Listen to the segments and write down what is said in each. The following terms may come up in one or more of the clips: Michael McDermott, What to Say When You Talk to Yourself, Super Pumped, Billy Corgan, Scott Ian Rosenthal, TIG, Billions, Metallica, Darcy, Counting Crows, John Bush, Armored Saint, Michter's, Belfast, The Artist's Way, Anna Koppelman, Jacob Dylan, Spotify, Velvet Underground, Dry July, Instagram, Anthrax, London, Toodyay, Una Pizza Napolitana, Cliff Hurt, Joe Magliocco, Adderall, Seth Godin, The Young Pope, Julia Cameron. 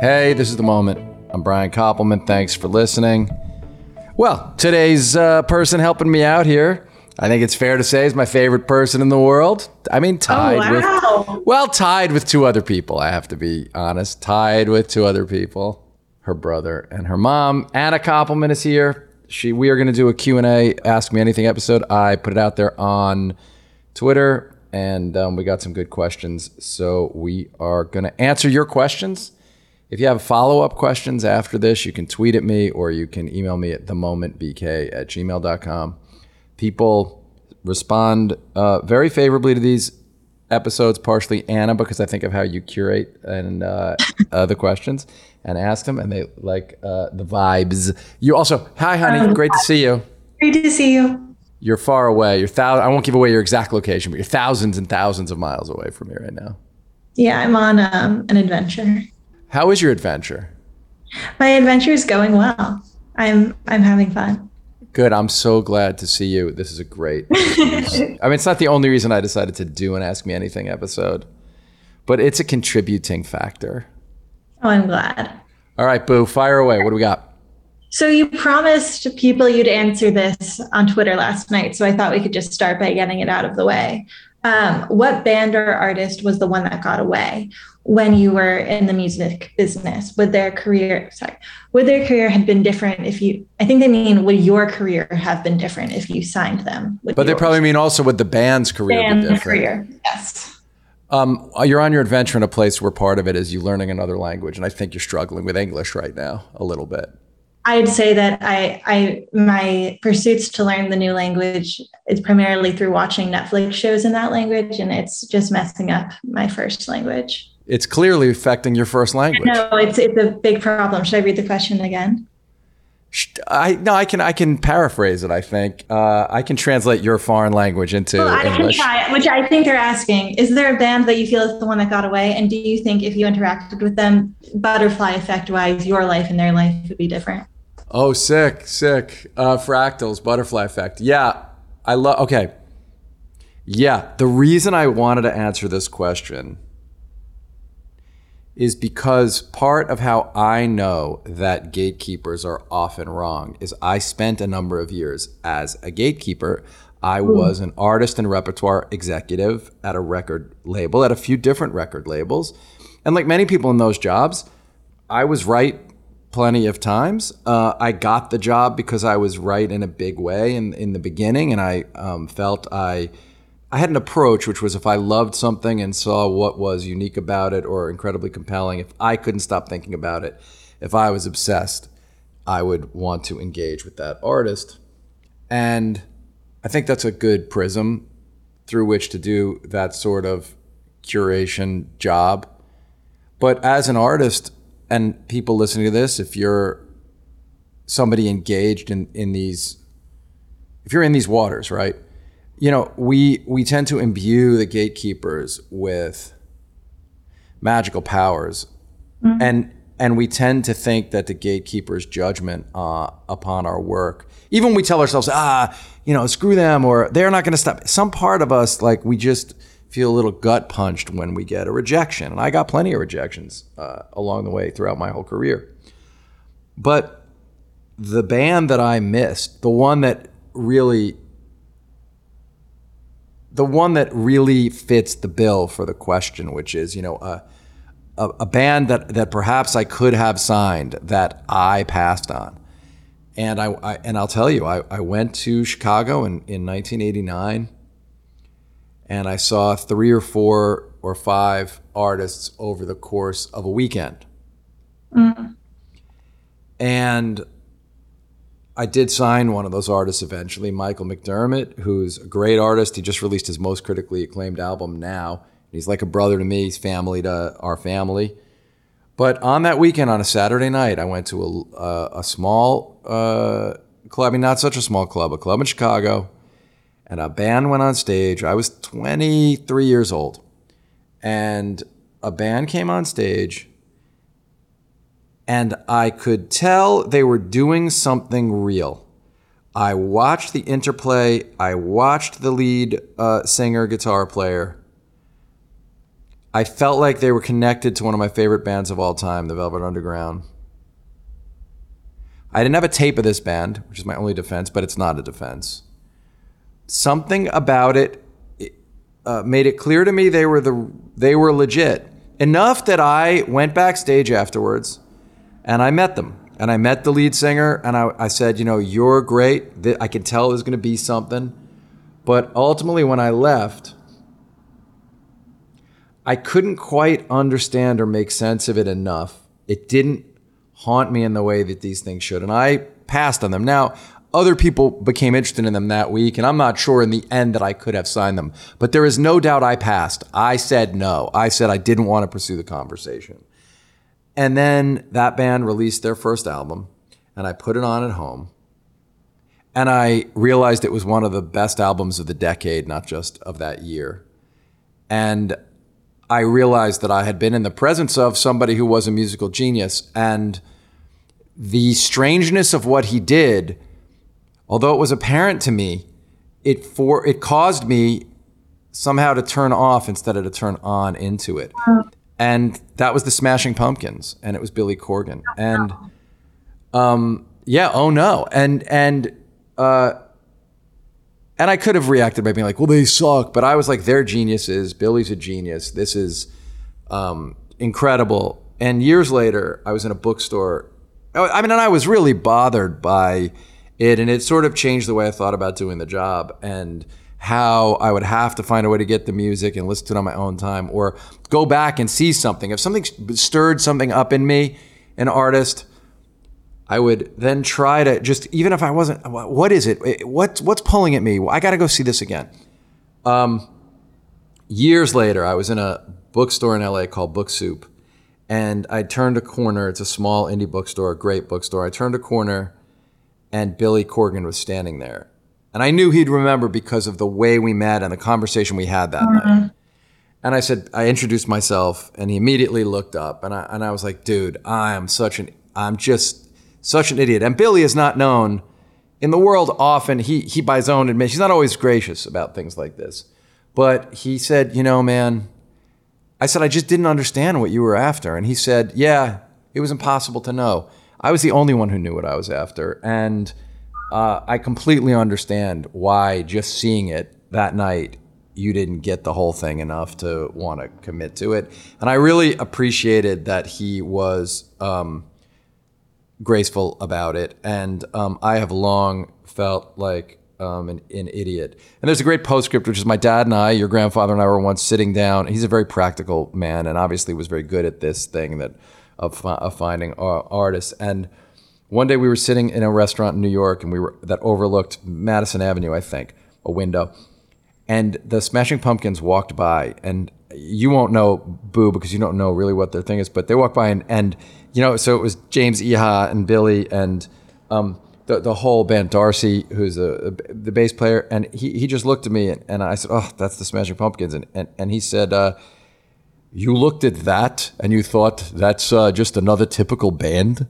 Hey, this is The Moment. I'm Brian Koppelman. Thanks for listening. Well, today's person helping me out here, I think it's fair to say, is my favorite person in the world. I mean, tied with two other people, I have to be honest. Tied with two other people, her brother and her mom. Anna Koppelman is here. We are going to do a Q&A, Ask Me Anything episode. I put it out there on Twitter, and we got some good questions. So we are going to answer your questions. If you have follow-up questions after this, you can tweet at me or you can email me at themomentbk@gmail.com. People respond very favorably to these episodes, partially Anna, because I think of how you curate and the questions and ask them, and they like the vibes. You also, hi, honey. Great to see you. Great to see you. You're far away. I won't give away your exact location, but you're thousands and thousands of miles away from me right now. Yeah, I'm on an adventure. How is your adventure? My adventure is going well. I'm having fun. Good. I'm so glad to see you. This is a great experience. I mean, it's not the only reason I decided to do an Ask Me Anything episode, but it's a contributing factor. Oh, I'm glad. All right, Boo, fire away. What do we got? So you promised people you'd answer this on Twitter last night, so I thought we could just start by getting it out of the way. What band or artist was the one that got away when you were in the music business? Would their career have been different if you? I think they mean would your career have been different if you signed them? But they probably mean also would the band's career be different? Career, yes. You're on your adventure in a place where part of it is you learning another language, and I think you're struggling with English right now a little bit. I'd say that my pursuits to learn the new language is primarily through watching Netflix shows in that language, and it's just messing up my first language. It's clearly affecting your first language. No, it's a big problem. Should I read the question again? I can paraphrase it. I think I can translate your foreign language into English. I can try, which I think they're asking. Is there a band that you feel is the one that got away? And do you think if you interacted with them, butterfly effect wise, your life and their life would be different? Oh, sick. Fractals, butterfly effect. Yeah, I love. Okay. Yeah, the reason I wanted to answer this question is because part of how I know that gatekeepers are often wrong is I spent a number of years as a gatekeeper. I was an artist and repertoire executive at a record label, at a few different record labels. And like many people in those jobs, I was right plenty of times. I got the job because I was right in a big way in the beginning, and I felt I had an approach, which was if I loved something and saw what was unique about it or incredibly compelling, if I couldn't stop thinking about it, if I was obsessed, I would want to engage with that artist. And I think that's a good prism through which to do that sort of curation job. But as an artist, and people listening to this, if you're somebody engaged if you're in these waters, right? You know, we tend to imbue the gatekeepers with magical powers, and we tend to think that the gatekeeper's judgment upon our work, even when we tell ourselves, screw them or they're not going to stop. Some part of us, like, we just feel a little gut punched when we get a rejection, and I got plenty of rejections along the way throughout my whole career. But the band that I missed, the one that really fits the bill for the question, which is, a band that perhaps I could have signed that I passed on. And I'll tell you, I went to Chicago in 1989, and I saw 3 or 4 or 5 artists over the course of a weekend. Mm. And I did sign one of those artists eventually, Michael McDermott, who's a great artist. He just released his most critically acclaimed album now. He's like a brother to me. He's family to our family. But on that weekend, on a Saturday night, I went to a small club. I mean, not such a small club, a club in Chicago. And a band went on stage. I was 23 years old. And a band came on stage. And I could tell they were doing something real. I watched the interplay. I watched the lead singer, guitar player. I felt like they were connected to one of my favorite bands of all time, the Velvet Underground. I didn't have a tape of this band, which is my only defense, but it's not a defense. Something about it, made it clear to me they were legit. Enough that I went backstage afterwards and I met them. And I met the lead singer and I said, you know, you're great. I can tell there's going to be something. But ultimately when I left, I couldn't quite understand or make sense of it enough. It didn't haunt me in the way that these things should. And I passed on them. Now, other people became interested in them that week, and I'm not sure in the end that I could have signed them. But there is no doubt I passed. I said no. I said I didn't want to pursue the conversation. And then that band released their first album, and I put it on at home. And I realized it was one of the best albums of the decade, not just of that year. And I realized that I had been in the presence of somebody who was a musical genius, and the strangeness of what he did, although it was apparent to me, it caused me somehow to turn off instead of to turn on into it. And that was the Smashing Pumpkins, and it was Billy Corgan. And And I could have reacted by being like, well, they suck. But I was like, they're geniuses. Billy's a genius. This is incredible. And years later, I was in a bookstore. I mean, and I was really bothered by it. And it sort of changed the way I thought about doing the job and how I would have to find a way to get the music and listen to it on my own time or go back and see something. If something stirred something up in me, an artist, I would then try to just, even if I wasn't, what is it? What's pulling at me? I got to go see this again. Years later, I was in a bookstore in LA called Book Soup, and I turned a corner. It's a small indie bookstore, a great bookstore. I turned a corner and Billy Corgan was standing there. And I knew he'd remember because of the way we met and the conversation we had that night. And I said, I introduced myself and he immediately looked up and I was like, dude, I'm just such an idiot. And Billy is not known in the world often. He by his own admission, he's not always gracious about things like this. But he said, you know, man, I said, I just didn't understand what you were after. And he said, yeah, it was impossible to know. I was the only one who knew what I was after. And I completely understand why just seeing it that night, you didn't get the whole thing enough to want to commit to it. And I really appreciated that he was graceful about it, and I have long felt like an idiot. And there's a great postscript, which is my dad and I, your grandfather and I, were once sitting down. He's a very practical man, and obviously was very good at this thing that of finding artists. And one day we were sitting in a restaurant in New York, and that overlooked Madison Avenue, I think, a window. And the Smashing Pumpkins walked by, and you won't know Boo because you don't know really what their thing is, but they walk by and you know, so it was James Iha and Billy and the whole band, Darcy, who's the bass player, and he just looked at me and I said, oh, that's the Smashing Pumpkins. And he said, you looked at that and you thought that's just another typical band?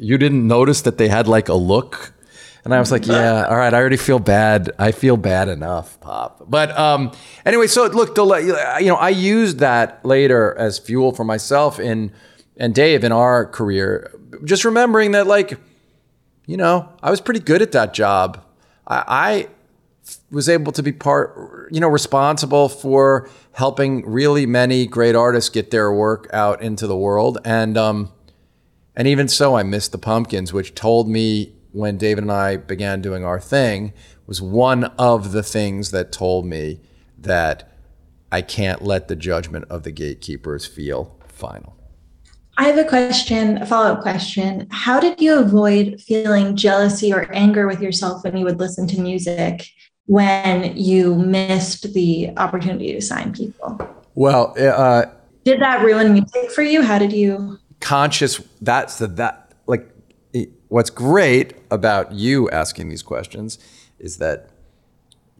You didn't notice that they had like a look? And I was like, yeah, all right, I already feel bad. I feel bad enough, Pop. But anyway, so look, you know, I used that later as fuel for myself and Dave in our career. Just remembering that, like, you know, I was pretty good at that job. I was able to be responsible for helping really many great artists get their work out into the world. And even so, I missed the Pumpkins, which told me, when David and I began doing our thing, was one of the things that told me that I can't let the judgment of the gatekeepers feel final. I have a question, a follow-up question. How did you avoid feeling jealousy or anger with yourself when you would listen to music when you missed the opportunity to sign people? Well, did that ruin music for you? How did you conscious? What's great about you asking these questions is that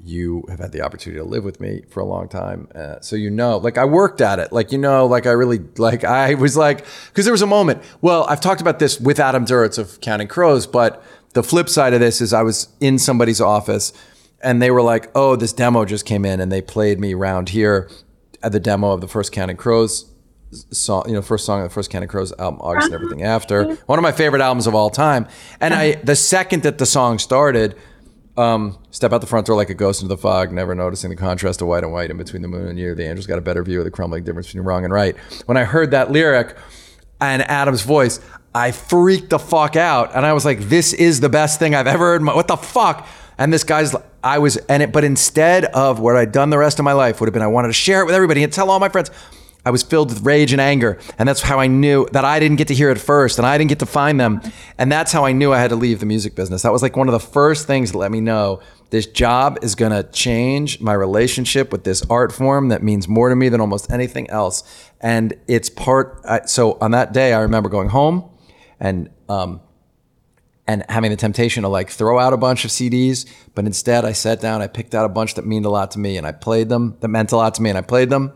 you have had the opportunity to live with me for a long time. So, you know, like I worked at it, like, you know, like I really, like I was like, because there was a moment, well, I've talked about this with Adam Duritz of Counting Crows, but the flip side of this is I was in somebody's office and they were like, oh, this demo just came in and they played me around here at the demo of the first Counting Crows song, you know, first song of the first Counting Crows album, August and Everything After, one of my favorite albums of all time. And the second that the song started, step out the front door like a ghost into the fog, never noticing the contrast of white and white in between the moon and you. The angels got a better view of the crumbling difference between wrong and right. When I heard that lyric and Adam's voice, I freaked the fuck out. And I was like, this is the best thing I've ever heard. What the fuck? And this guy's, but instead of what I'd done the rest of my life would have been, I wanted to share it with everybody and tell all my friends. I was filled with rage and anger. And that's how I knew that I didn't get to hear it first and I didn't get to find them. And that's how I knew I had to leave the music business. That was like one of the first things that let me know this job is gonna change my relationship with this art form that means more to me than almost anything else. And it's so on that day, I remember going home and having the temptation to like throw out a bunch of CDs. But instead I sat down, I picked out a bunch that meant a lot to me and I played them, that meant a lot to me and I played them.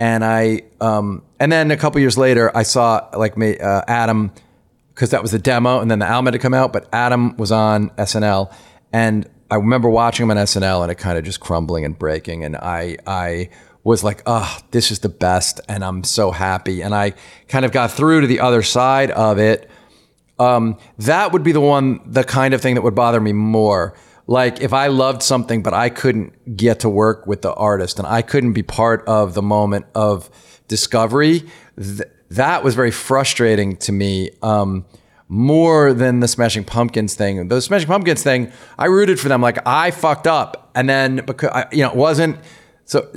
And I, and then a couple years later, I saw like Adam, because that was the demo, and then the album had to come out. But Adam was on SNL, and I remember watching him on SNL, and it kind of just crumbling and breaking. And I was like, oh, this is the best, and I'm so happy. And I kind of got through to the other side of it. That would be the kind of thing that would bother me more. Like if I loved something, but I couldn't get to work with the artist and I couldn't be part of the moment of discovery, that was very frustrating to me, more than the Smashing Pumpkins thing. The Smashing Pumpkins thing, I rooted for them. Like I fucked up, and then because it wasn't. So,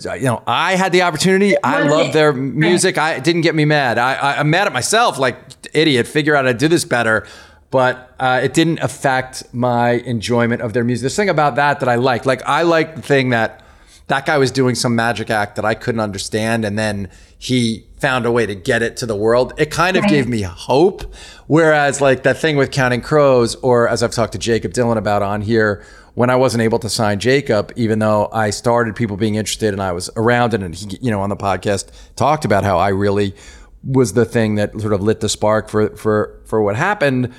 I had the opportunity. I love their music. I didn't get me mad. I'm mad at myself. Like idiot, figure out how to do this better. But it didn't affect my enjoyment of their music. There's something about that I liked. Like I liked the thing that guy was doing some magic act that I couldn't understand, and then he found a way to get it to the world. It kind of gave me hope. Whereas like that thing with Counting Crows, or as I've talked to Jacob Dylan about on here, when I wasn't able to sign Jacob, even though I started people being interested and I was around it, and he, on the podcast talked about how I really was the thing that sort of lit the spark for what happened.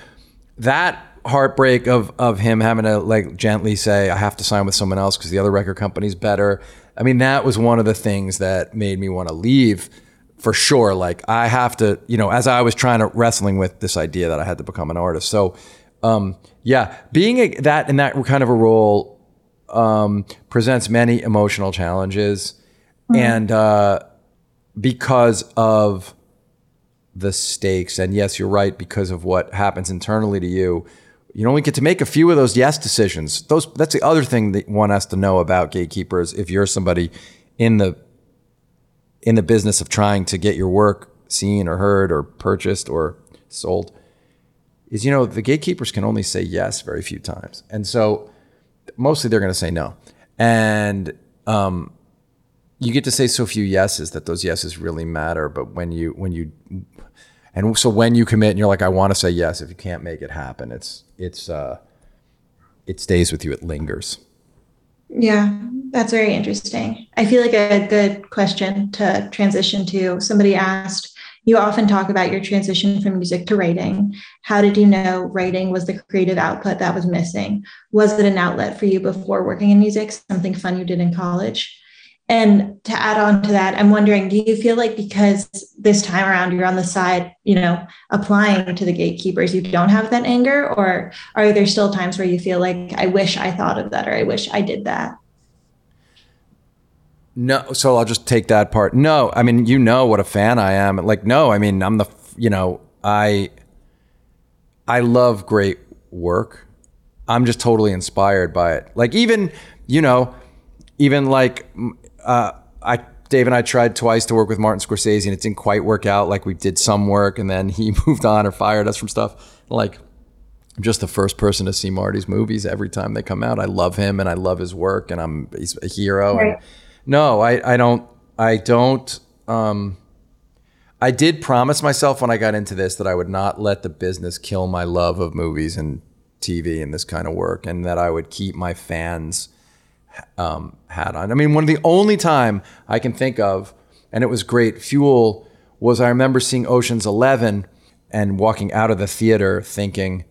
That heartbreak of him having to like gently say, I have to sign with someone else because the other record company's better. I mean, that was one of the things that made me want to leave for sure. Like I have to, as I was wrestling with this idea that I had to become an artist. So being in that kind of a role presents many emotional challenges. Mm-hmm. And because of the stakes, and yes, you're right, because of what happens internally to you, you only get to make a few of those yes decisions. That's the other thing that one has to know about gatekeepers. If you're somebody in the business of trying to get your work seen or heard or purchased or sold, is the gatekeepers can only say yes very few times, and so mostly they're going to say no. And you get to say so few yeses that those yeses really matter. But when you commit and you're like, I want to say yes, if you can't make it happen, it stays with you. It lingers. Yeah, that's very interesting. I feel like a good question to transition to. Somebody asked, you often talk about your transition from music to writing. How did you know writing was the creative output that was missing? Was it an outlet for you before working in music, something fun you did in college? And to add on to that, I'm wondering, do you feel like because this time around you're on the side, applying to the gatekeepers, you don't have that anger? Or are there still times where you feel like, I wish I thought of that, or I wish I did that? No. So I'll just take that part. No, I mean, what a fan I am. Like, no, I mean, I'm I love great work. I'm just totally inspired by it. Like Dave and I tried twice to work with Martin Scorsese, and it didn't quite work out. Like we did some work and then he moved on or fired us from stuff. Like I'm just the first person to see Marty's movies every time they come out. I love him and I love his work, and he's a hero. Right. And no, I did promise myself when I got into this that I would not let the business kill my love of movies and TV and this kind of work, and that I would keep my fans hat on. I mean, one of the only time I can think of, and it was great fuel, was I remember seeing Ocean's 11 and walking out of the theater thinking,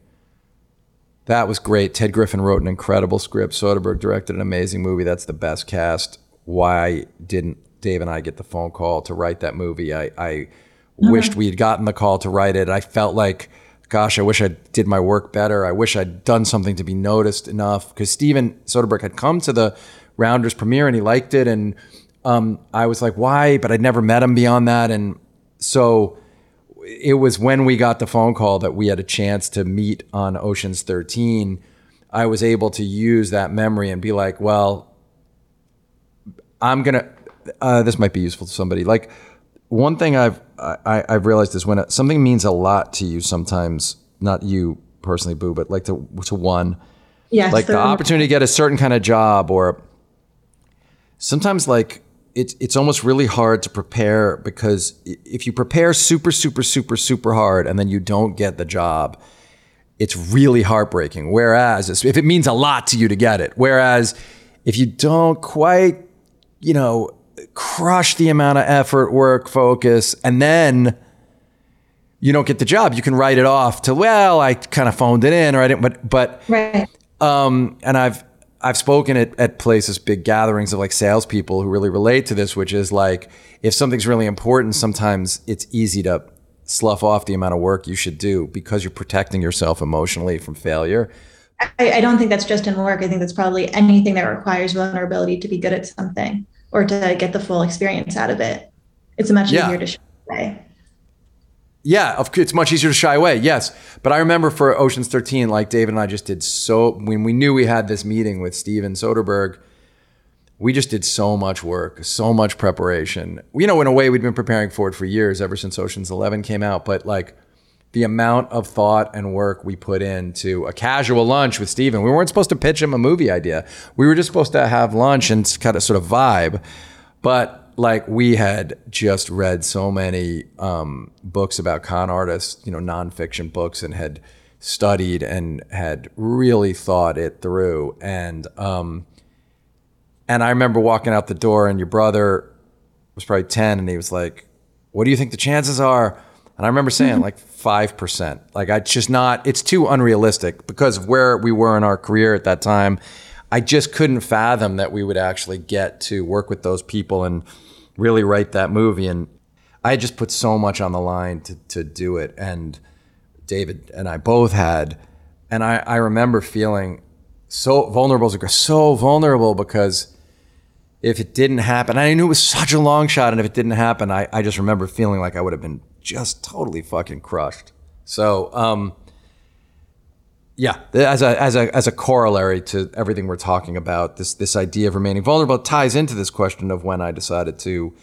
that was great. Ted Griffin wrote an incredible script. Soderbergh directed an amazing movie. That's the best cast. Why didn't Dave and I get the phone call to write that movie, I wished we had gotten the call to write it. I felt like, gosh, I wish I did my work better. I wish I'd done something to be noticed enough, because Steven Soderbergh had come to the Rounders premiere and he liked it. And I was like, why? But I'd never met him beyond that. And so it was when we got the phone call that we had a chance to meet on Ocean's 13. I was able to use that memory and be like, well, I'm going to, this might be useful to somebody. Like, one thing I've realized is when something means a lot to you sometimes, not you personally, Boo, but like to one, yes, like the opportunity to get a certain kind of job, or sometimes like it's almost really hard to prepare, because if you prepare super, super, super, super hard and then you don't get the job, it's really heartbreaking. Whereas if it means a lot to you to get it, whereas if you don't quite, you know, crush the amount of effort, work, focus, and then you don't get the job, you can write it off to, well, I kind of phoned it in, or I didn't, but right. And I've spoken at places, big gatherings of like salespeople who really relate to this, which is like, if something's really important, sometimes it's easy to slough off the amount of work you should do because you're protecting yourself emotionally from failure. I don't think that's just in work. I think that's probably anything that requires vulnerability to be good at something, or to get the full experience out of it. It's much easier to shy away. Yeah, it's much easier to shy away, yes. But I remember for Ocean's 13, like David and I just did when we knew we had this meeting with Steven Soderbergh, we just did so much work, so much preparation. You know, in a way, we'd been preparing for it for years, ever since Ocean's 11 came out, but like the amount of thought and work we put into a casual lunch with Steven. We weren't supposed to pitch him a movie idea. We were just supposed to have lunch and kind of sort of vibe. But like, we had just read so many books about con artists, you know, nonfiction books, and had studied and had really thought it through. And I remember walking out the door, and your brother was probably 10, and he was like, "What do you think the chances are?" And I remember saying like 5%, like it's too unrealistic because of where we were in our career at that time. I just couldn't fathom that we would actually get to work with those people and really write that movie. And I just put so much on the line to do it. And David and I both had, and I remember feeling so vulnerable, because if it didn't happen, I knew it was such a long shot. And if it didn't happen, I just remember feeling like I would have been just totally fucking crushed. So, as a corollary to everything we're talking about, this idea of remaining vulnerable ties into this question of when I decided to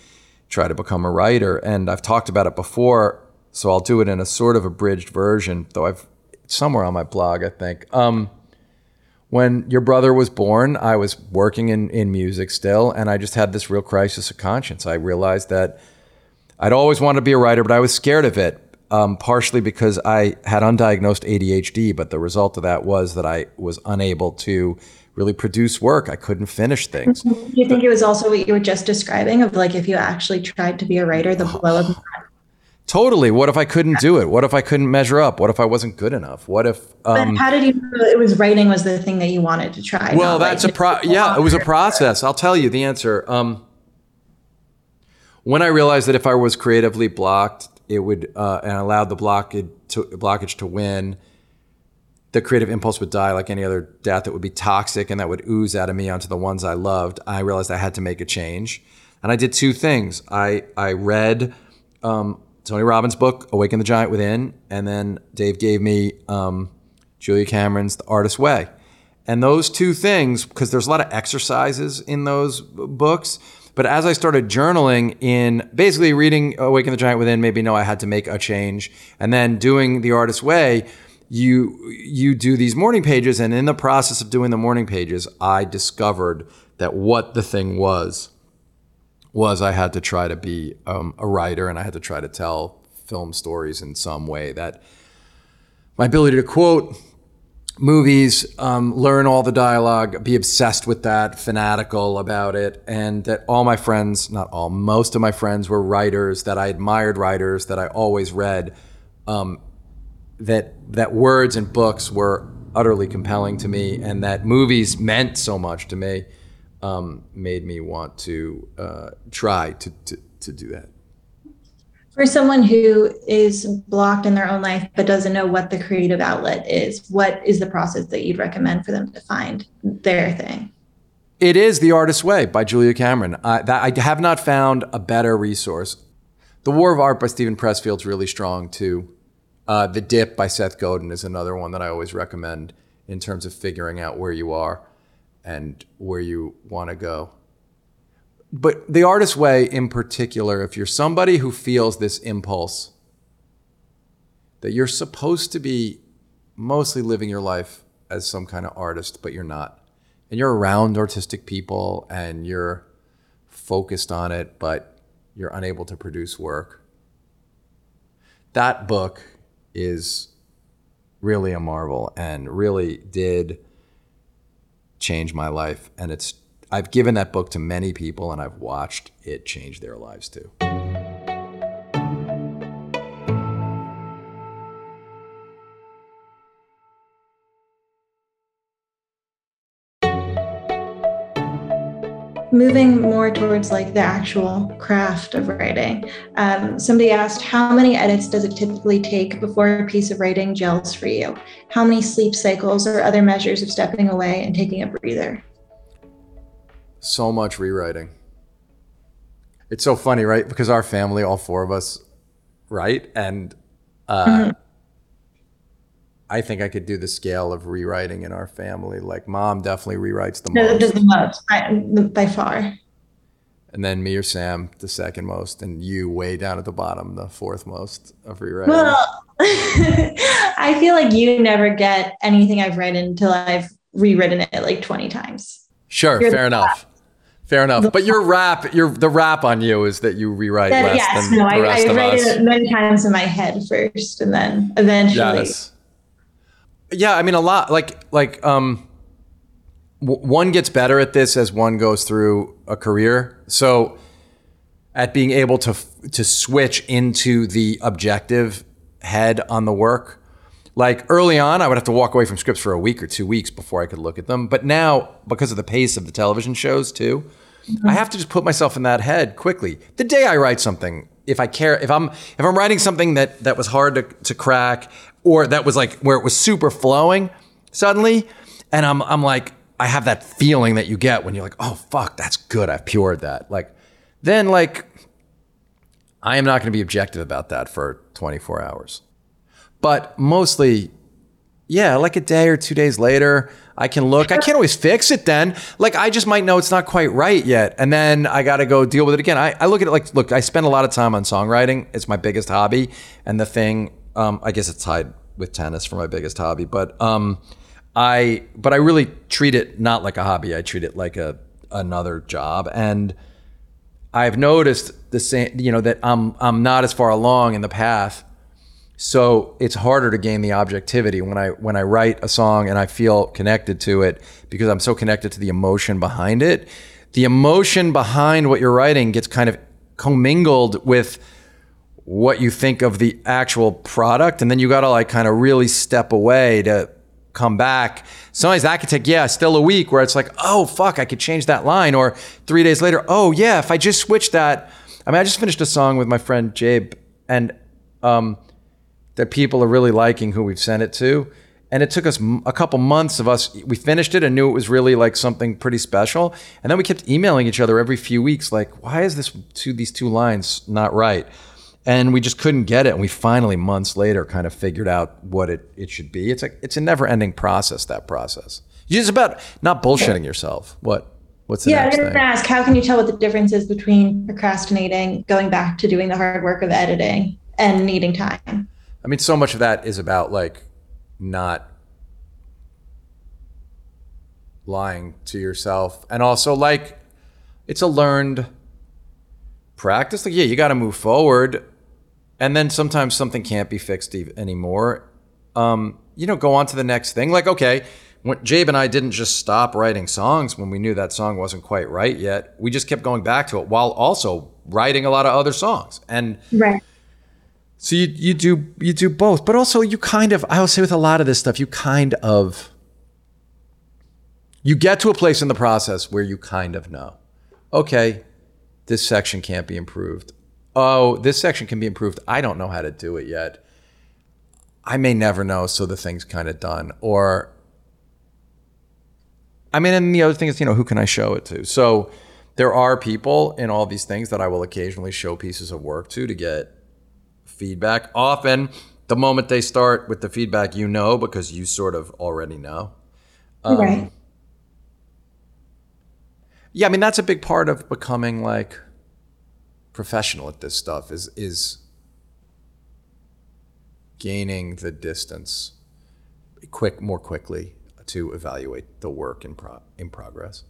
try to become a writer. And I've talked about it before, so I'll do it in a sort of abridged version, though it's somewhere on my blog, I think. When your brother was born, I was working in music still, and I just had this real crisis of conscience. I realized that I'd always wanted to be a writer, but I was scared of it, partially because I had undiagnosed ADHD, but the result of that was that I was unable to really produce work. I couldn't finish things. Do you think it was also what you were just describing of like, if you actually tried to be a writer, the blow of that? Totally. What if I couldn't do it? What if I couldn't measure up? What if I wasn't good enough? What if... but how did you know it was writing was the thing that you wanted to try? Well, that's it was a process. I'll tell you the answer. When I realized that if I was creatively blocked, it would and allowed the blockage to win, the creative impulse would die like any other death. It would be toxic, and that would ooze out of me onto the ones I loved. I realized I had to make a change, and I did two things. I read Tony Robbins' book, Awaken the Giant Within, and then Dave gave me Julia Cameron's The Artist's Way. And those two things, because there's a lot of exercises in those books, but as I started journaling in basically reading Awaken the Giant Within, I had to make a change. And then doing The Artist's Way, you do these morning pages. And in the process of doing the morning pages, I discovered that what the thing was I had to try to be a writer, and I had to try to tell film stories in some way. That my ability to quote movies, learn all the dialogue, be obsessed with that, fanatical about it, and that all my friends, not all, most of my friends were writers, that I admired writers, that I always read, that words and books were utterly compelling to me, and that movies meant so much to me. made me want to try to do that. For someone who is blocked in their own life but doesn't know what the creative outlet is, what is the process that you'd recommend for them to find their thing? It is The Artist's Way by Julia Cameron. I have not found a better resource. The War of Art by Stephen Pressfield is really strong too. The Dip by Seth Godin is another one that I always recommend in terms of figuring out where you are and where you want to go. But The Artist's Way in particular, if you're somebody who feels this impulse that you're supposed to be mostly living your life as some kind of artist, but you're not, and you're around artistic people and you're focused on it, but you're unable to produce work, that book is really a marvel and really did change my life. And I've given that book to many people and I've watched it change their lives too. Moving more towards like the actual craft of writing, somebody asked, how many edits does it typically take before a piece of writing gels for you? How many sleep cycles or other measures of stepping away and taking a breather? So much rewriting. It's so funny, right? Because our family, all four of us, write, and I think I could do the scale of rewriting in our family. Like, Mom definitely rewrites the most. Does the most by far. And then me or Sam, the second most, and you way down at the bottom, the fourth most of rewriting. Well, I feel like you never get anything I've written until I've rewritten it like 20 times. Sure, fair enough. But the rap on you is that you rewrite less than the rest of us. Yes, I write it many times in my head first, and then eventually. Yes. Yeah, I mean, a lot. One gets better at this as one goes through a career. So, at being able to switch into the objective head on the work. Like early on, I would have to walk away from scripts for a week or 2 weeks before I could look at them. But now, because of the pace of the television shows too, I have to just put myself in that head quickly. The day I write something, if I care, if I'm writing something that was hard to crack, or that was like where it was super flowing suddenly, and I'm like, I have that feeling that you get when you're like, oh fuck, that's good, I've pured that. Like, then like, I am not going to be objective about that for 24 hours. But mostly, yeah, like a day or 2 days later, I can look. I can't always fix it then. Like, I just might know it's not quite right yet. And then I got to go deal with it again. I look at it like, look, I spend a lot of time on songwriting. It's my biggest hobby. And the thing, I guess it's tied with tennis for my biggest hobby. But I really treat it not like a hobby. I treat it like another job. And I've noticed the same, you know, that I'm not as far along in the path. So it's harder to gain the objectivity when I write a song and I feel connected to it, because I'm so connected to the emotion behind it. The emotion behind what you're writing gets kind of commingled with what you think of the actual product. And then you got to like kind of really step away to come back. Sometimes that could take, still a week, where it's like, oh, fuck, I could change that line. Or 3 days later, oh, yeah, if I just switch that. I mean, I just finished a song with my friend Jabe, and that people are really liking, who we've sent it to. And it took us a couple months of us, we finished it and knew it was really like something pretty special. And then we kept emailing each other every few weeks, like, why is these two lines not right? And we just couldn't get it. And we finally, months later, kind of figured out what it should be. It's a never ending process, that process. It's just about not bullshitting yourself. What's the next thing? I was gonna ask, how can you tell what the difference is between procrastinating, going back to doing the hard work of editing, and needing time? I mean, so much of that is about like not lying to yourself. And also like, it's a learned practice. Like, you got to move forward. And then sometimes something can't be fixed anymore. Go on to the next thing. Like, okay, Jabe and I didn't just stop writing songs when we knew that song wasn't quite right yet. We just kept going back to it while also writing a lot of other songs. And right. So you do both, but also I would say with a lot of this stuff, you kind of You get to a place in the process where you kind of know, okay, this section can't be improved. Oh, this section can be improved. I don't know how to do it yet. I may never know, so the thing's kind of done. Or, I mean, and the other thing is, you know, who can I show it to? So there are people in all these things that I will occasionally show pieces of work to get feedback. Often, the moment they start with the feedback, you know, because you sort of already know. Right. Yeah, I mean, that's a big part of becoming like professional at this stuff is gaining the distance more quickly to evaluate the work in progress.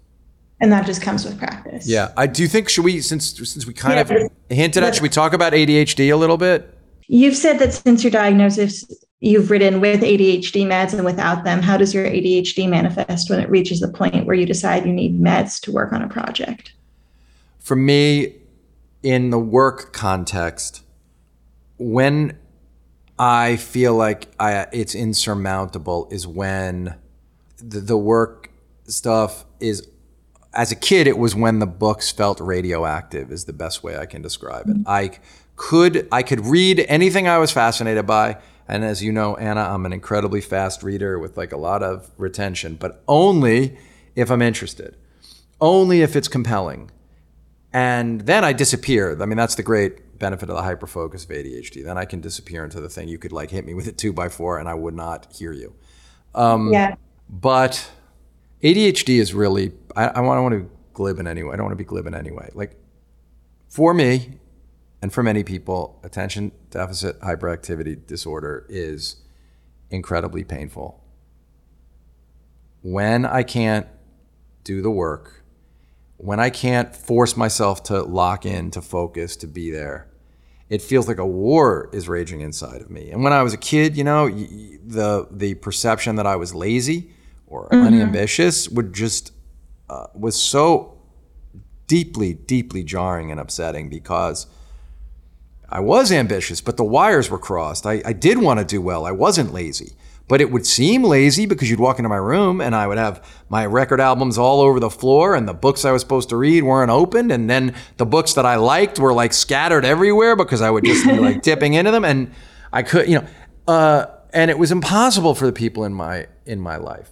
And that just comes with practice. Yeah, I do think, should we, since we kind of hinted at, should we talk about ADHD a little bit? You've said that since your diagnosis, you've written with ADHD meds and without them. How does your ADHD manifest when it reaches the point where you decide you need meds to work on a project? For me, in the work context, when I feel like it's insurmountable is when the work stuff is, as a kid, it was when the books felt radioactive is the best way I can describe it. I could read anything I was fascinated by. And as you know, Anna, I'm an incredibly fast reader with like a lot of retention, but only if I'm interested, only if it's compelling. And then I disappear. I mean, that's the great benefit of the hyperfocus of ADHD. Then I can disappear into the thing. You could like hit me with a 2x4 and I would not hear you. But ADHD is really, I don't want to be glib in any way. Like for me, and for many people, attention deficit hyperactivity disorder is incredibly painful. When I can't do the work, when I can't force myself to lock in, to focus, to be there, it feels like a war is raging inside of me. And when I was a kid, you know, the perception that I was lazy or unambitious would just was so deeply, deeply jarring and upsetting because I was ambitious, but the wires were crossed. I did want to do well. I wasn't lazy, but it would seem lazy because you'd walk into my room and I would have my record albums all over the floor and the books I was supposed to read weren't opened. And then the books that I liked were like scattered everywhere because I would just be like dipping into them. And I could, you know, and it was impossible for the people in my life.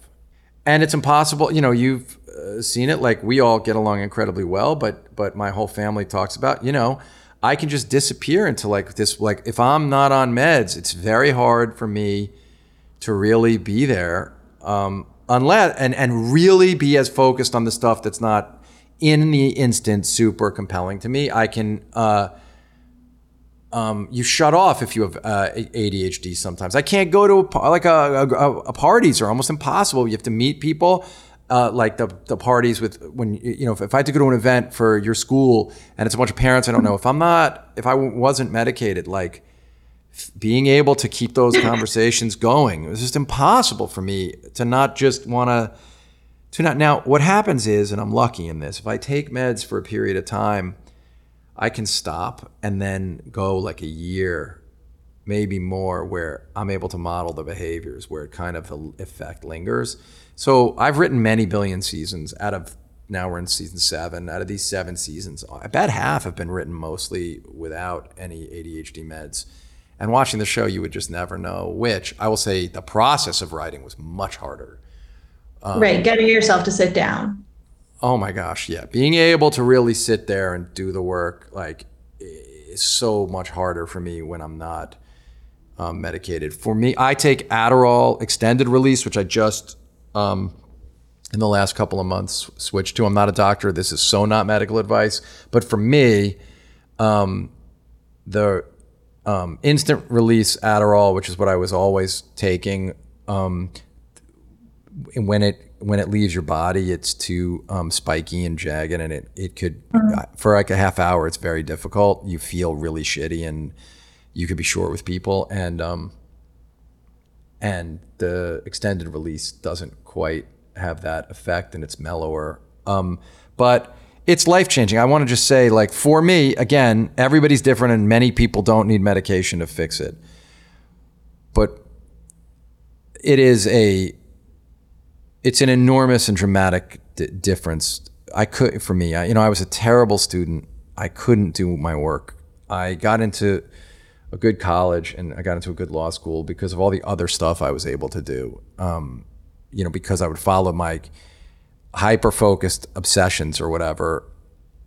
And it's impossible, you know, you've seen it, like we all get along incredibly well, but my whole family talks about, you know, I can just disappear into like this, like if I'm not on meds, it's very hard for me to really be there unless and really be as focused on the stuff that's not in the instant super compelling to me. I can, you shut off if you have ADHD sometimes. I can't go to a parties are almost impossible. You have to meet people. Like the parties with when, you know, if I had to go to an event for your school and it's a bunch of parents, I don't know if I wasn't medicated, like being able to keep those conversations going, it was just impossible for me to not just want to not. Now what happens is, and I'm lucky in this, if I take meds for a period of time, I can stop and then go like a year, maybe more, where I'm able to model the behaviors where it kind of the effect lingers. So I've written many billion seasons now we're in season 7. Out of these 7 seasons, about half have been written mostly without any ADHD meds. And watching the show, you would just never know which. I will say the process of writing was much harder. Right, getting yourself to sit down. Oh my gosh, yeah. Being able to really sit there and do the work like is so much harder for me when I'm not medicated. For me, I take Adderall extended release, which I just... in the last couple of months switched to. I'm not a doctor. This is so not medical advice. But for me, the instant release Adderall, which is what I was always taking, when it leaves your body, it's too spiky and jagged, and it could, for like a half hour, it's very difficult. You feel really shitty, and you could be short with people, and the extended release doesn't quite have that effect, and it's mellower. But it's life-changing. I want to just say, like, for me, again, everybody's different and many people don't need medication to fix it. But it is a it's an enormous and dramatic difference. I was a terrible student. I couldn't do my work. I got into a good college and I got into a good law school because of all the other stuff I was able to do. Because I would follow my hyper-focused obsessions or whatever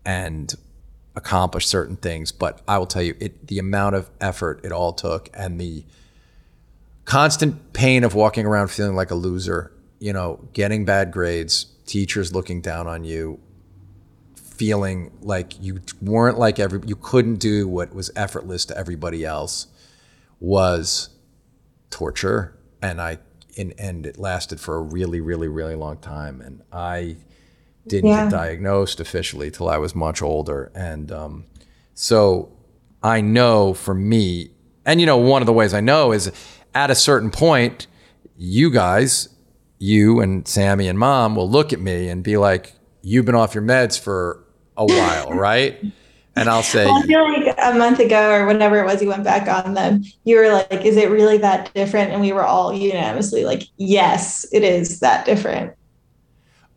and accomplish certain things. But I will tell you, the amount of effort it all took and the constant pain of walking around feeling like a loser, getting bad grades, teachers looking down on you, feeling like you weren't like you couldn't do what was effortless to everybody else, was torture. And it lasted for a really, really, really long time. And I didn't get diagnosed officially till I was much older. And so I know for me, and one of the ways I know is at a certain point, you and Sammy and Mom will look at me and be like, you've been off your meds for a while, right? And I'll say, I feel like a month ago or whenever it was you went back on them, you were like, is it really that different? And we were all unanimously like, yes, it is that different.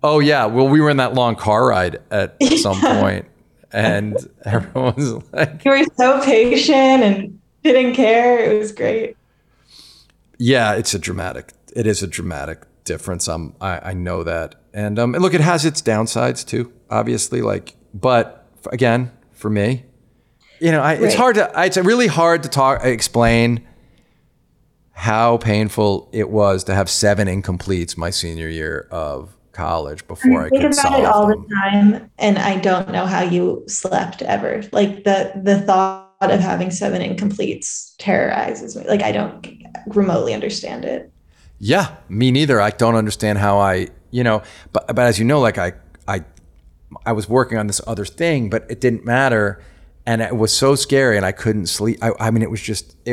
Oh yeah. Well, we were in that long car ride at some point and everyone's like, you were so patient and didn't care. It was great. Yeah. It is a dramatic difference. I know that. And look, it has its downsides too, obviously, but again, for me, it's hard to. It's really hard to explain how painful it was to have 7 incompletes my senior year of college before I could solve them. I think about it all the time, and I don't know how you slept ever. Like the thought of having 7 incompletes terrorizes me. Like I don't remotely understand it. Yeah, me neither. I don't understand how I. But as I was working on this other thing, but it didn't matter. And it was so scary and I couldn't sleep. I mean, it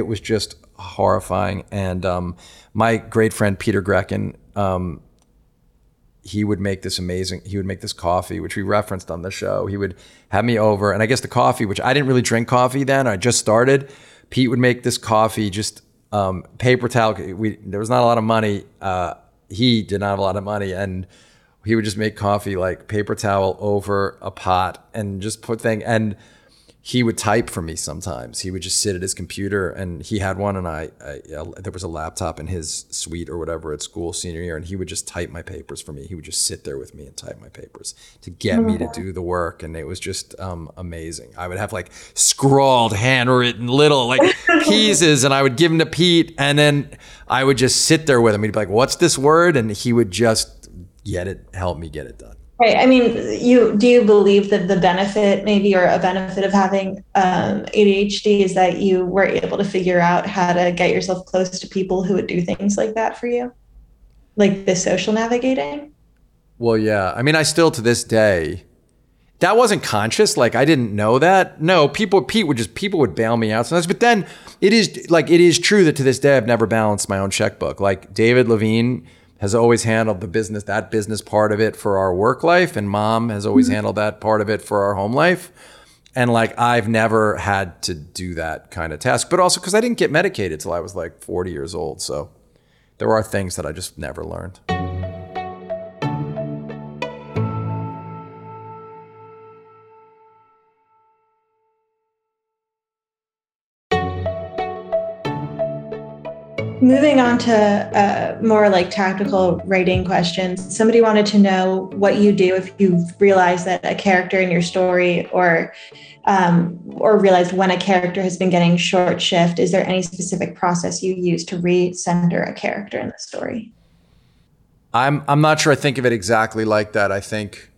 was just horrifying. And my great friend, Peter Grecken, he would make this coffee, which we referenced on the show. He would have me over. And I guess the coffee, which I didn't really drink coffee then, I just started. Pete would make this coffee, just paper towel. There was not a lot of money. He did not have a lot of money. And he would just make coffee, like paper towel over a pot and just put thing. And he would type for me sometimes. He would just sit at his computer and he had one, and I there was a laptop in his suite or whatever at school senior year, and he would just type my papers for me. He would just sit there with me and type my papers to get me to do the work. And it was just amazing. I would have like scrawled, handwritten little pieces, and I would give them to Pete, and then I would just sit there with him. He'd be like, what's this word? And he would just help me get it done. Right. I mean, do you believe that the benefit maybe, or a benefit of having ADHD, is that you were able to figure out how to get yourself close to people who would do things like that for you? Like the social navigating? Well, yeah. I mean, I still to this day, that wasn't conscious. Like I didn't know that. No, people would bail me out sometimes. But then it is true that to this day, I've never balanced my own checkbook. Like David Levine has always handled that business part of it for our work life. And Mom has always handled that part of it for our home life. And I've never had to do that kind of task, but also because I didn't get medicated till I was 40 years old. So there are things that I just never learned. Moving on to more tactical writing questions. Somebody wanted to know what you do if you realize that a character in your story or realize when a character has been getting short shift. Is there any specific process you use to re-center a character in the story? I'm not sure I think of it exactly like that. I think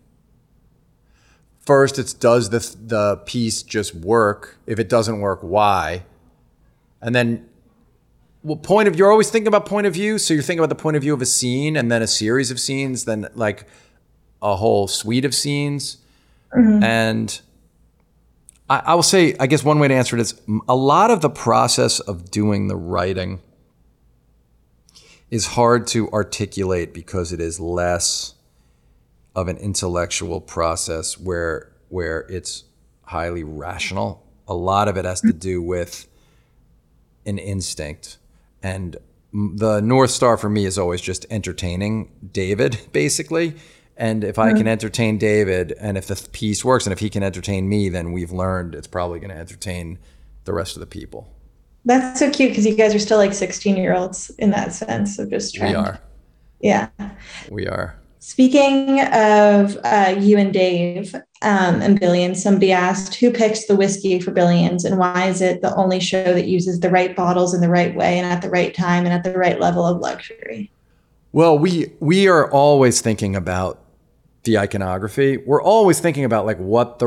first it's, does the piece just work? If it doesn't work, why? And then you're always thinking about point of view. So you're thinking about the point of view of a scene, and then a series of scenes, then a whole suite of scenes. Mm-hmm. And I will say, I guess one way to answer it is a lot of the process of doing the writing is hard to articulate because it is less of an intellectual process where it's highly rational. A lot of it has to do with an instinct. And the North Star for me is always just entertaining David, basically. And if I can entertain David, and if the piece works, and if he can entertain me, then we've learned it's probably going to entertain the rest of the people. That's so cute, because you guys are still like 16-year-olds in that sense of just trying. We are. Yeah. We are. Speaking of you and Dave and Billions, somebody asked, who picks the whiskey for Billions, and why is it the only show that uses the right bottles in the right way and at the right time and at the right level of luxury? Well, we are always thinking about the iconography. We're always thinking about like what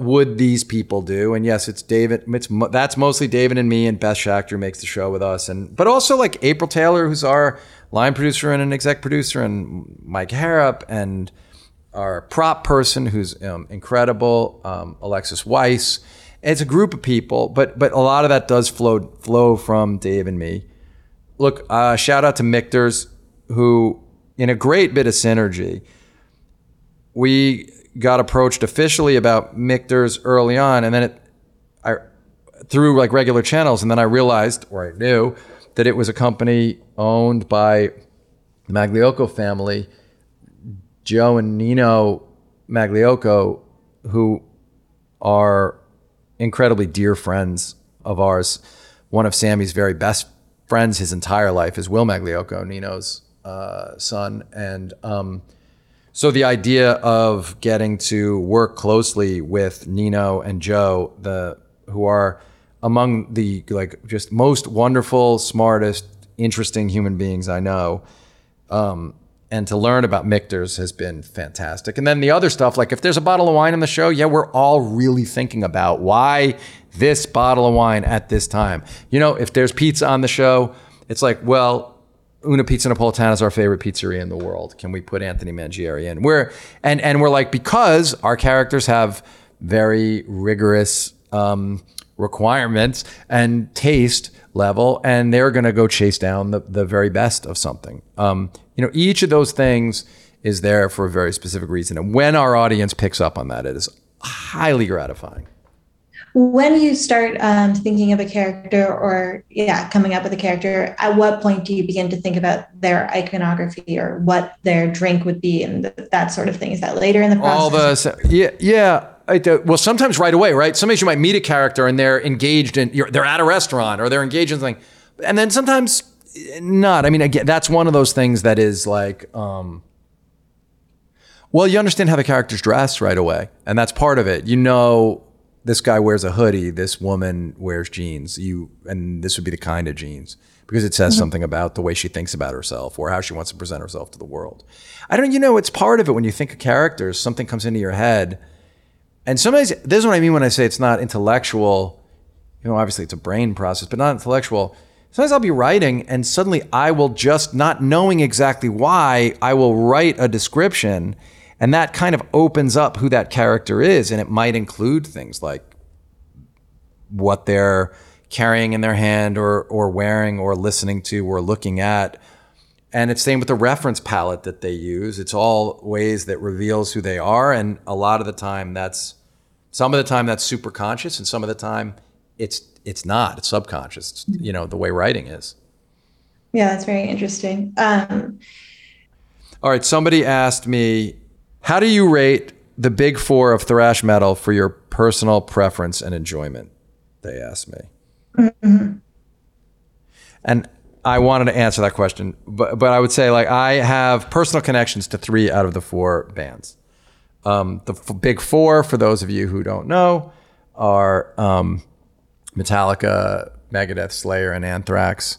would these people do? And yes, it's David. That's mostly David and me, and Beth Schachter makes the show with us. But also like April Taylor, who's our line producer and an exec producer, and Mike Harrop, and our prop person, who's incredible, Alexis Weiss. It's a group of people, but a lot of that does flow from Dave and me. Look, shout out to Michter's, who, in a great bit of synergy, we got approached officially about Michter's early on, and then through like regular channels, and then I realized, or I knew, that it was a company owned by the Magliocco family, Joe and Nino Magliocco, who are incredibly dear friends of ours. One of Sammy's very best friends his entire life is Will Magliocco, Nino's son, and so the idea of getting to work closely with Nino and Joe, who are among the like just most wonderful, smartest, interesting human beings I know, and to learn about Michter's has been fantastic. And then the other stuff, like if there's a bottle of wine in the show, yeah, we're all really thinking about why this bottle of wine at this time. You know, if there's pizza on the show, it's like, well, Una Pizza Napolitana is our favorite pizzeria in the world. Can we put Anthony Mangieri in? We're like, because our characters have very rigorous requirements and taste level, and they're going to go chase down the very best of something. Each of those things is there for a very specific reason. And when our audience picks up on that, it is highly gratifying. When you start thinking of a character coming up with a character, at what point do you begin to think about their iconography or what their drink would be and that sort of thing? Is that later in the process? Well, sometimes right away, right? Sometimes you might meet a character and they're engaged they're at a restaurant or they're engaged in something. And then sometimes not. I mean, again, that's one of those things that is like, you understand how the character's dressed right away. And that's part of it. You know, this guy wears a hoodie, this woman wears jeans, and this would be the kind of jeans, because it says something about the way she thinks about herself or how she wants to present herself to the world. It's part of it. When you think of characters, something comes into your head. And sometimes, this is what I mean when I say it's not intellectual, obviously it's a brain process, but not intellectual. Sometimes I'll be writing and suddenly I will just, not knowing exactly why, I will write a description. And that kind of opens up who that character is. And it might include things like what they're carrying in their hand or wearing or listening to or looking at. And it's same with the reference palette that they use. It's all ways that reveals who they are. And a lot of the time that's super conscious. And some of the time it's not, it's subconscious, the way writing is. Yeah, that's very interesting. All right, somebody asked me, how do you rate the big four of thrash metal for your personal preference and enjoyment? They asked me. Mm-hmm. And I wanted to answer that question, but I would say like I have personal connections to 3 out of the 4 bands. Big four, for those of you who don't know, are Metallica, Megadeth, Slayer, and Anthrax.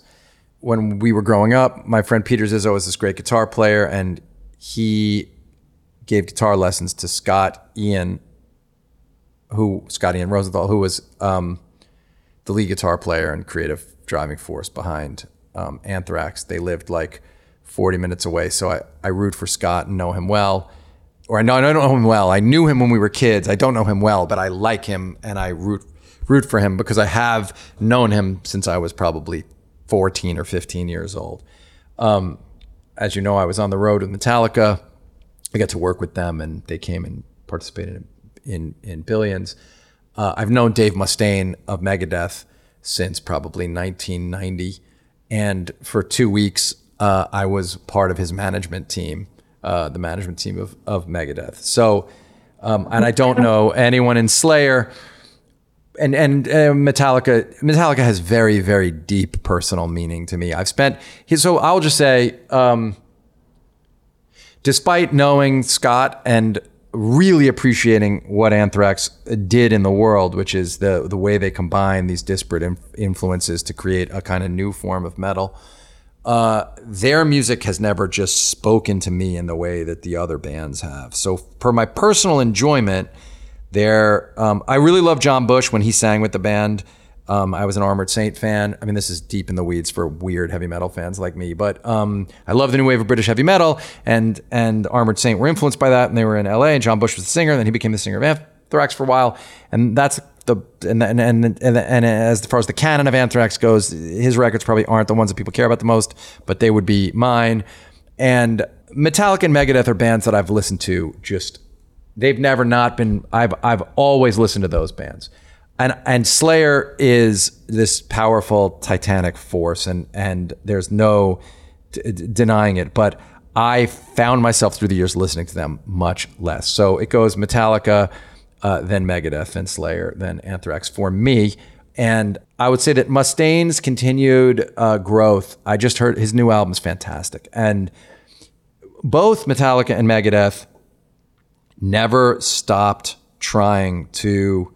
When we were growing up, my friend Peter Zizzo was this great guitar player, and he gave guitar lessons to Scott Ian Rosenthal, who was the lead guitar player and creative driving force behind Anthrax. They lived like 40 minutes away. So I root for Scott and know him well. I don't know him well. I knew him when we were kids. I don't know him well, but I like him and I root for him because I have known him since I was probably 14 or 15 years old. As you know, I was on the road with Metallica. I got to work with them, and they came and participated in Billions. I've known Dave Mustaine of Megadeth since probably 1990, And for 2 weeks, I was part of his management team, the management team of Megadeth. So, and I don't know anyone in Slayer, and Metallica. Metallica has very, very deep personal meaning to me. I've spent, so I'll just say, despite knowing Scott and really appreciating what Anthrax did in the world, which is the way they combine these disparate influences to create a kind of new form of metal, their music has never just spoken to me in the way that the other bands have. So for my personal enjoyment, I really love John Bush when he sang with the band. I was an Armored Saint fan. I mean, this is deep in the weeds for weird heavy metal fans like me, but I love the new wave of British heavy metal, and Armored Saint were influenced by that, and they were in LA, and John Bush was the singer, and then he became the singer of Anthrax for a while, and that's and as far as the canon of Anthrax goes, his records probably aren't the ones that people care about the most, but they would be mine. And Metallica and Megadeth are bands that I've listened to just, they've never not been, I've always listened to those bands. And Slayer is this powerful titanic force, and there's no denying it, but I found myself through the years listening to them much less. So it goes Metallica, then Megadeth, then Slayer, then Anthrax for me. And I would say that Mustaine's continued growth, I just heard his new album's fantastic. And both Metallica and Megadeth never stopped trying to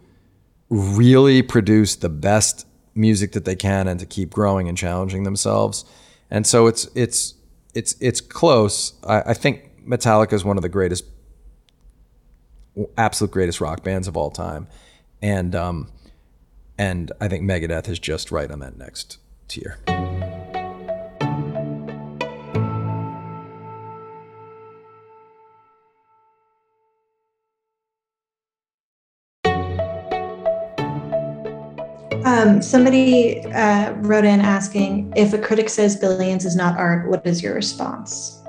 really produce the best music that they can and to keep growing and challenging themselves. And so it's close. I think Metallica is one of the greatest, absolute greatest rock bands of all time. And I think Megadeth is just right on that next tier. Somebody wrote in asking, if a critic says Billions is not art, what is your response?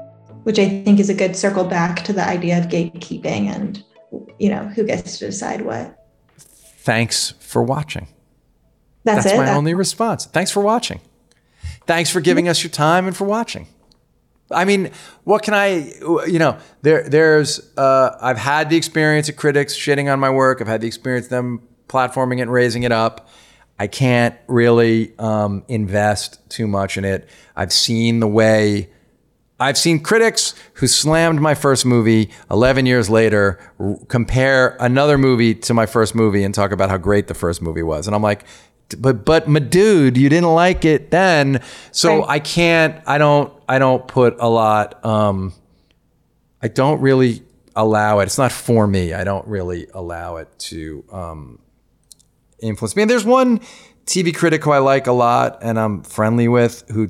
Which I think is a good circle back to the idea of gatekeeping and, you know, who gets to decide what. Thanks for watching. That's it. That's my only response. Thanks for watching. Thanks for giving us your time and for watching. I mean, what can I, you know, there's I've had the experience of critics shitting on my work. I've had the experience of them platforming it and raising it up. I can't really invest too much in it. I've seen critics who slammed my first movie 11 years later compare another movie to my first movie and talk about how great the first movie was. And I'm like, but my dude, you didn't like it then. So right. I don't put a lot, I don't really allow it. It's not for me. I don't really allow it to influence me. And there's one TV critic who I like a lot and I'm friendly with who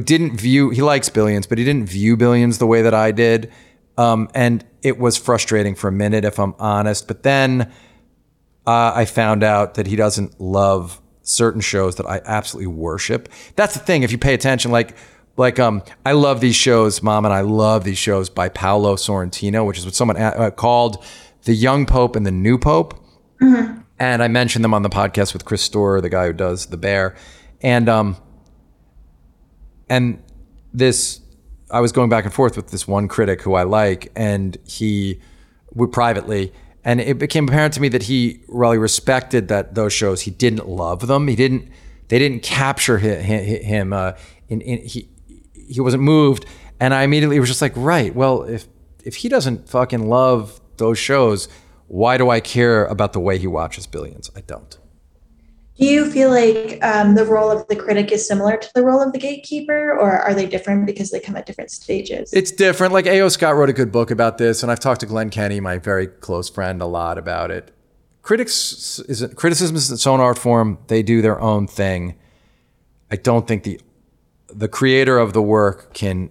didn't view, he likes Billions, but he didn't view Billions the way that I did. And it was frustrating for a minute, if I'm honest. But then I found out that he doesn't love certain shows that I absolutely worship. That's the thing. If you pay attention, like I love these shows, Mom, and I love these shows by Paolo Sorrentino, which is what someone called The Young Pope and The New Pope. Mm-hmm. And I mentioned them on the podcast with Chris Storer, the guy who does The Bear. And this, I was going back and forth with this one critic who I like, and privately, and it became apparent to me that he really respected those shows. He didn't love them. They didn't capture him. He wasn't moved. And I immediately was just like, right, well, if he doesn't fucking love those shows, why do I care about the way he watches Billions? I don't. Do you feel like the role of the critic is similar to the role of the gatekeeper, or are they different because they come at different stages? It's different. Like A.O. Scott wrote a good book about this, and I've talked to Glenn Kenny, my very close friend, a lot about it. Criticism is its own art form. They do their own thing. I don't think the creator of the work can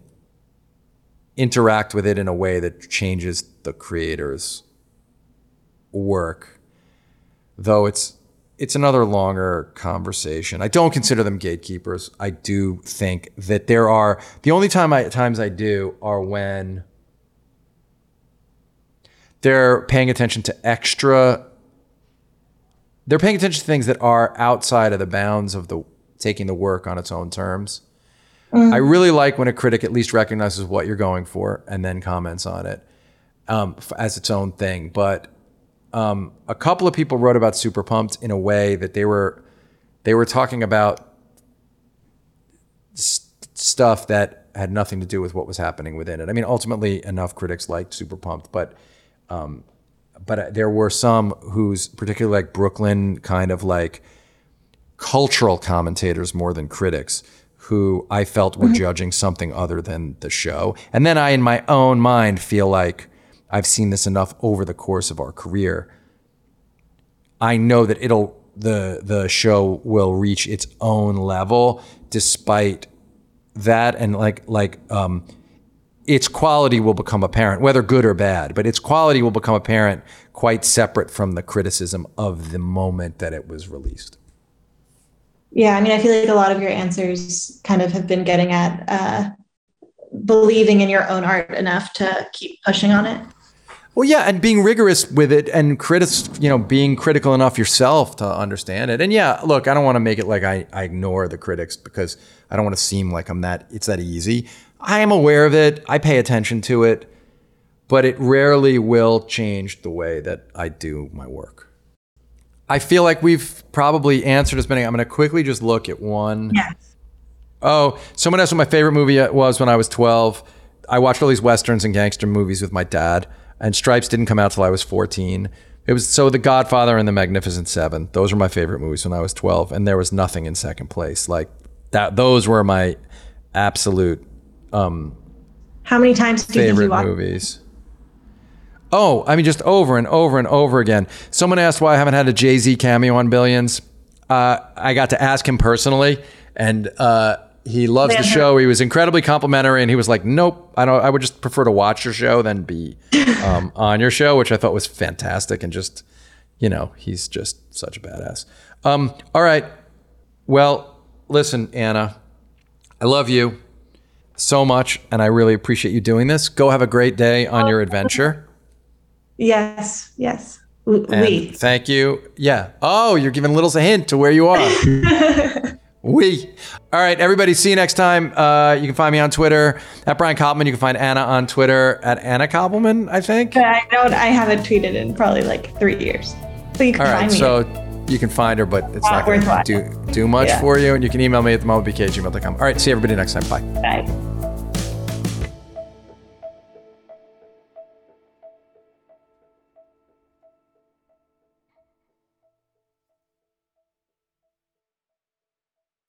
interact with it in a way that changes the creator's work, though it's another longer conversation. I don't consider them gatekeepers. I do think that there are, the only times I do are when they're paying attention to things that are outside of the bounds of the taking the work on its own terms. Mm-hmm. I really like when a critic at least recognizes what you're going for and then comments on it as its own thing. But a couple of people wrote about Super Pumped in a way that they were talking about stuff that had nothing to do with what was happening within it. I mean, ultimately, enough critics liked Super Pumped, but there were some who's particularly like Brooklyn kind of like cultural commentators more than critics who I felt were judging something other than the show. And then I, in my own mind, feel like I've seen this enough over the course of our career. I know that the show will reach its own level despite that, and like its quality will become apparent, whether good or bad, but its quality will become apparent quite separate from the criticism of the moment that it was released. Yeah, I mean, I feel like a lot of your answers kind of have been getting at believing in your own art enough to keep pushing on it. Well, yeah, and being rigorous with it and being critical enough yourself to understand it. And yeah, look, I don't want to make it like I ignore the critics because I don't want to seem like it's that easy. I am aware of it. I pay attention to it, but it rarely will change the way that I do my work. I feel like we've probably answered as many. I'm going to quickly just look at one. Yes. Oh, someone asked what my favorite movie was when I was 12. I watched all these Westerns and gangster movies with my dad, and Stripes didn't come out till I was 14. It was The Godfather and The Magnificent Seven. Those were my favorite movies when I was 12, and there was nothing in second place. Like that, those were my absolute How many times do you think you watched favorite movies? Oh, I mean, just over and over and over again. Someone asked why I haven't had a Jay-Z cameo on Billions. I got to ask him personally, and he loves the show. He was incredibly complimentary, and he was like, nope, I would just prefer to watch your show than be on your show, which I thought was fantastic. And just, he's just such a badass. All right. Well, listen, Anna, I love you so much, and I really appreciate you doing this. Go have a great day on your adventure. Yes. We. Thank you. Yeah. Oh, you're giving littles a hint to where you are. We. All right, everybody. See you next time. You can find me on Twitter at Brian Koppelman. You can find Anna on Twitter at Anna Koppelman, I think. I haven't tweeted in probably like 3 years. So you can find me. All right. So you can find her, but it's not going to do much for you. And you can email me at themomofbk@gmail.com. All right. See everybody next time. Bye. Bye.